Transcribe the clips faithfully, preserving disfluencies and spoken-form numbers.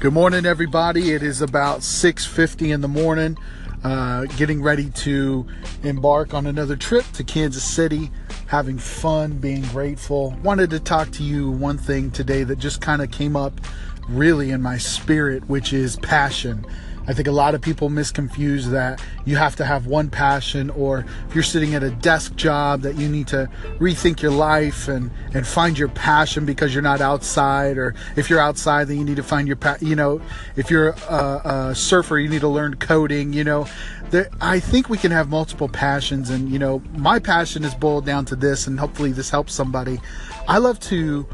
Good morning, everybody. It is about six fifty in the morning, uh, getting ready to embark on another trip to Kansas City, having fun, being grateful. Wanted to talk to you one thing today that just kind of came up really in my spirit, which is passion. I think a lot of people misconfuse that you have to have one passion, or if you're sitting at a desk job that you need to rethink your life and, and find your passion because you're not outside, or if you're outside, then you need to find your passion. You know, if you're a, a surfer, you need to learn coding. You know, there, I think we can have multiple passions, and, you know, my passion is boiled down to this, and hopefully this helps somebody. I love to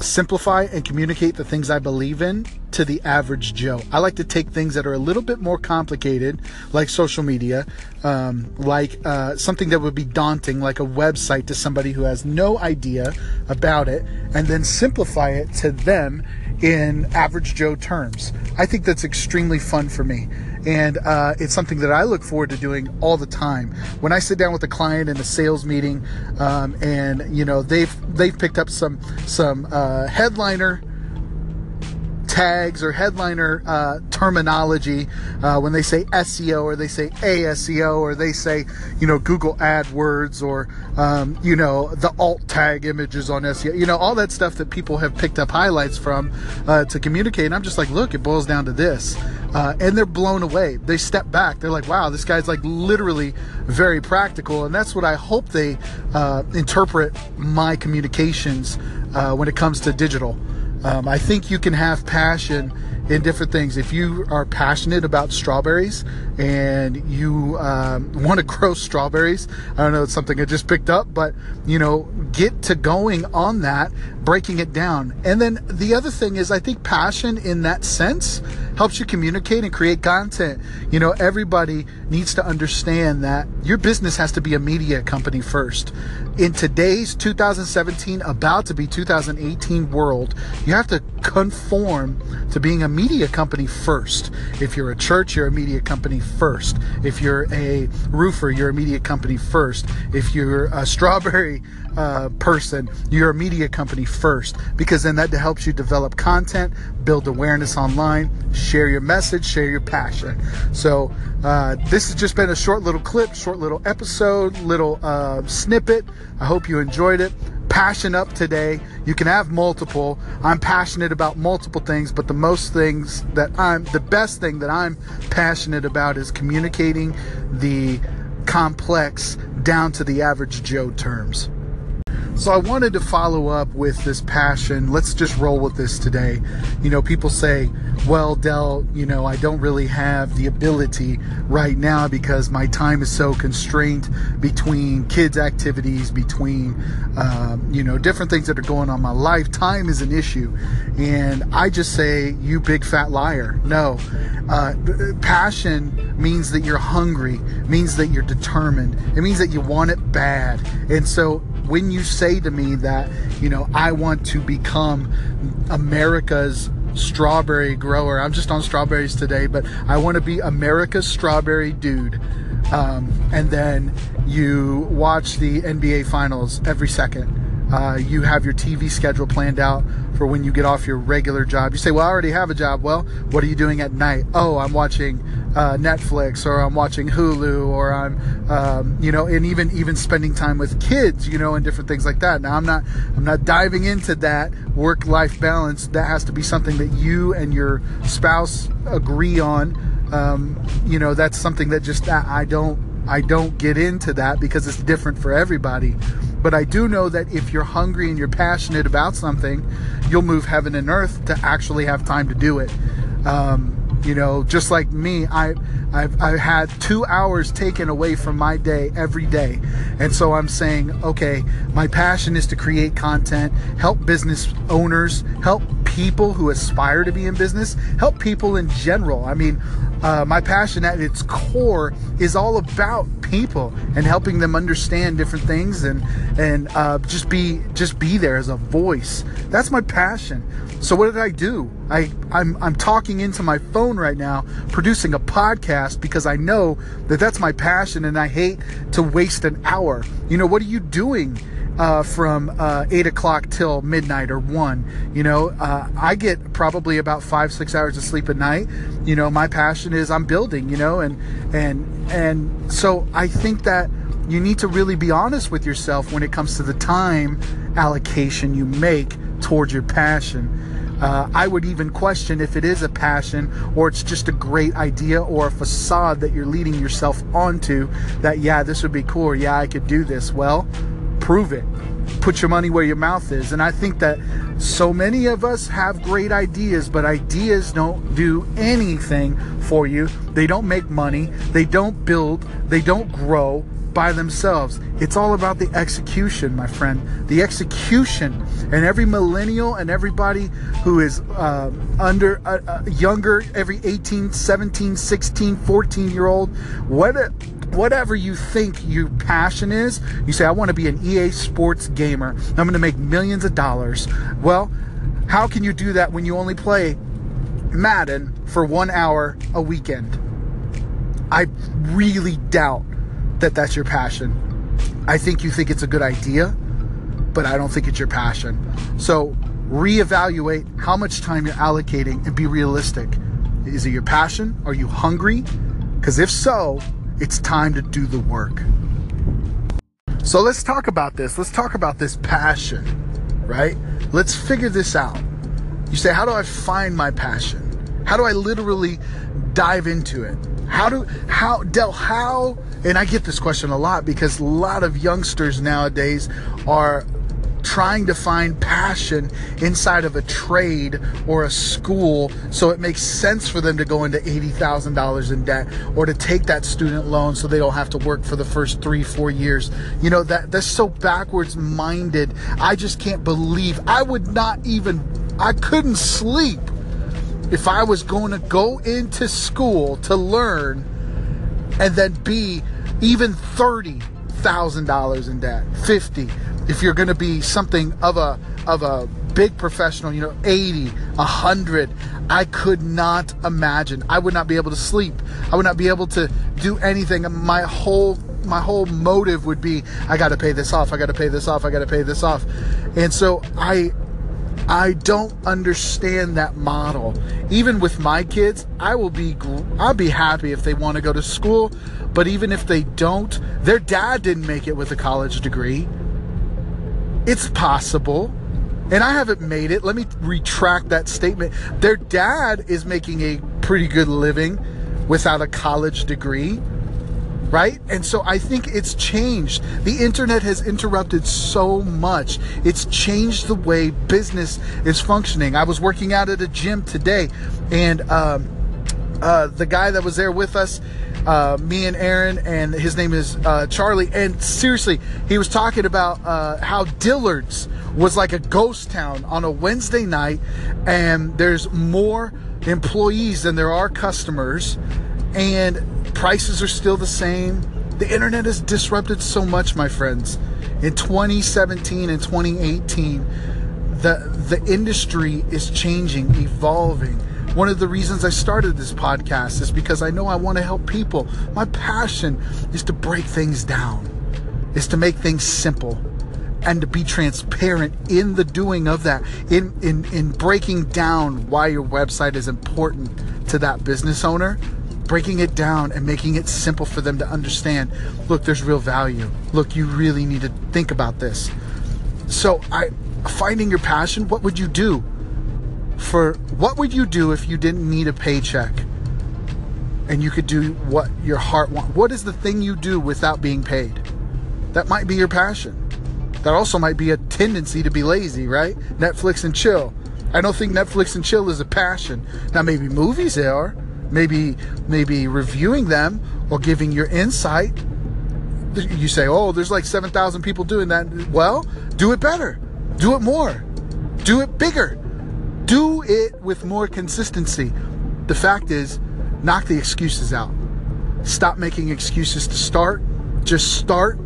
simplify and communicate the things I believe in to the average Joe. I like to take things that are a little bit more complicated, like social media, um, like uh, something that would be daunting, like a website, to somebody who has no idea about it, and then simplify it to them in average Joe terms. I think that's extremely fun for me. And uh, it's something that I look forward to doing all the time. When I sit down with a client in a sales meeting, um, and you know they've they've picked up some some uh, headliner tags or headliner uh, terminology, uh, when they say S E O, or they say A S E O, or they say, you know, Google AdWords, or um, you know, the alt tag images on S E O, you know, all that stuff that people have picked up highlights from uh, to communicate. And I'm just like, look, it boils down to this. Uh, and they're blown away. They step back. They're like, wow, this guy's like literally very practical. And that's what I hope they uh, interpret my communications uh, when it comes to digital. Um, I think you can have passion in different things. If you are passionate about strawberries and you um, want to grow strawberries, I don't know, it's something I just picked up, but, you know, get to going on that, breaking it down. And then the other thing is, I think passion in that sense helps you communicate and create content. You know, everybody needs to understand that your business has to be a media company first. In today's two thousand seventeen, about to be two thousand eighteen world, you have to conform to being a media company first. If you're a church, you're a media company first. If you're a roofer, you're a media company first. If you're a strawberry uh, person, you're a media company first, because then that helps you develop content, build awareness online, share your message, share your passion. So uh, this has just been a short little clip, short little episode, little uh, snippet. I hope you enjoyed it. Passion up today. You can have multiple. I'm passionate about multiple things, but the most things that I'm, the best thing that I'm passionate about is communicating the complex down to the average Joe terms. So I wanted to follow up with this passion. Let's just roll with this today. You know, people say, well, Del, you know, I don't really have the ability right now because my time is so constrained between kids' activities, between, um, you know, different things that are going on in my life. Time is an issue. And I just say, you big fat liar. No. Uh, passion means that you're hungry, means that you're determined. It means that you want it bad. And so when you say to me that, you know, I want to become America's strawberry grower. I'm just on strawberries today, but I want to be America's strawberry dude. Um, and then you watch the N B A finals every second. Uh, you have your T V schedule planned out for when you get off your regular job. You say, well, I already have a job. Well, what are you doing at night? Oh, I'm watching uh, Netflix, or I'm watching Hulu, or I'm, um, you know, and even, even spending time with kids, you know, and different things like that. Now, I'm not, I'm not diving into that work-life balance. That has to be something that you and your spouse agree on. Um, you know, that's something that just, I don't, I don't get into that because it's different for everybody. But I do know that if you're hungry and you're passionate about something, you'll move heaven and earth to actually have time to do it. Um, you know, just like me, I, I've, I've had two hours taken away from my day every day. And so I'm saying, okay, my passion is to create content, help business owners, help people who aspire to be in business, help people in general. I mean, uh, my passion at its core is all about people and helping them understand different things, and and uh, just be just be there as a voice. That's my passion. So what did I do? I I'm I'm talking into my phone right now, producing a podcast, because I know that that's my passion, and I hate to waste an hour. You know, what are you doing? uh, from uh, eight o'clock till midnight or one. You know, uh, I get probably about five, six hours of sleep a night. You know, my passion is I'm building, you know, and, and, and so I think that you need to really be honest with yourself when it comes to the time allocation you make towards your passion. Uh, I would even question if it is a passion or it's just a great idea or a facade that you're leading yourself onto, that, yeah, this would be cool, or, yeah, I could do this. Well, prove it. Put your money where your mouth is. And I think that so many of us have great ideas, but ideas don't do anything for you. They don't make money. They don't build. They don't grow by themselves. It's all about the execution, my friend, the execution. And every millennial and everybody who is uh, under uh, uh, younger, every eighteen, seventeen, sixteen, fourteen year old, what a, whatever you think your passion is, you say, I want to be an E A Sports gamer. I'm going to make millions of dollars. Well, how can you do that when you only play Madden for one hour a weekend? I really doubt that that's your passion. I think you think it's a good idea, but I don't think it's your passion. So reevaluate how much time you're allocating and be realistic. Is it your passion? Are you hungry? Because if so, it's time to do the work. So let's talk about this. Let's talk about this passion, right? Let's figure this out. You say, how do I find my passion? How do I literally dive into it? How do, how, Del, how, and I get this question a lot because a lot of youngsters nowadays are trying to find passion inside of a trade or a school, so it makes sense for them to go into eighty thousand dollars in debt or to take that student loan so they don't have to work for the first three, four years. You know, that that's so backwards minded. I just can't believe, I would not even, I couldn't sleep if I was going to go into school to learn and then be even thirty thousand dollars in debt, fifty, if you're going to be something of a of a big professional, you know, eighty, one hundred, I could not imagine. I would not be able to sleep. I would not be able to do anything. My whole my whole motive would be, I got to pay this off. I got to pay this off. I got to pay this off. And so I I don't understand that model. Even with my kids, I will be, I'll be happy if they want to go to school, but even if they don't, their dad didn't make it with a college degree. It's possible. And I haven't made it. Let me retract that statement. Their dad is making a pretty good living without a college degree, right? And so I think it's changed. The internet has interrupted so much. It's changed the way business is functioning. I was working out at a gym today, and um, uh, the guy that was there with us, uh, me and Aaron, and his name is uh, Charlie, and seriously, he was talking about uh, how Dillard's was like a ghost town on a Wednesday night, and there's more employees than there are customers, and prices are still the same. The internet has disrupted so much, my friends. In twenty seventeen and twenty eighteen, the the industry is changing, evolving. One of the reasons I started this podcast is because I know I want to help people. My passion is to break things down, is to make things simple, and to be transparent in the doing of that, in in in breaking down why your website is important to that business owner, breaking it down and making it simple for them to understand. Look, there's real value. Look, you really need to think about this. So I, finding your passion, what would you do for, what would you do if you didn't need a paycheck and you could do what your heart wants? What is the thing you do without being paid? That might be your passion. That also might be a tendency to be lazy, right? Netflix and chill. I don't think Netflix and chill is a passion. Now, maybe movies they are. Maybe maybe reviewing them or giving your insight. You say, oh, there's like seven thousand people doing that. Well, do it better. Do it more. Do it bigger. Do it with more consistency. The fact is, knock the excuses out. Stop making excuses to start. Just start.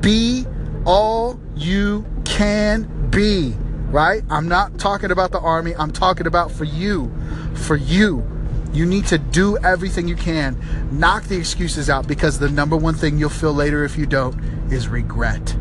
Be all you can be, right? I'm not talking about the Army. I'm talking about for you, for you. You need to do everything you can. Knock the excuses out, because the number one thing you'll feel later if you don't is regret.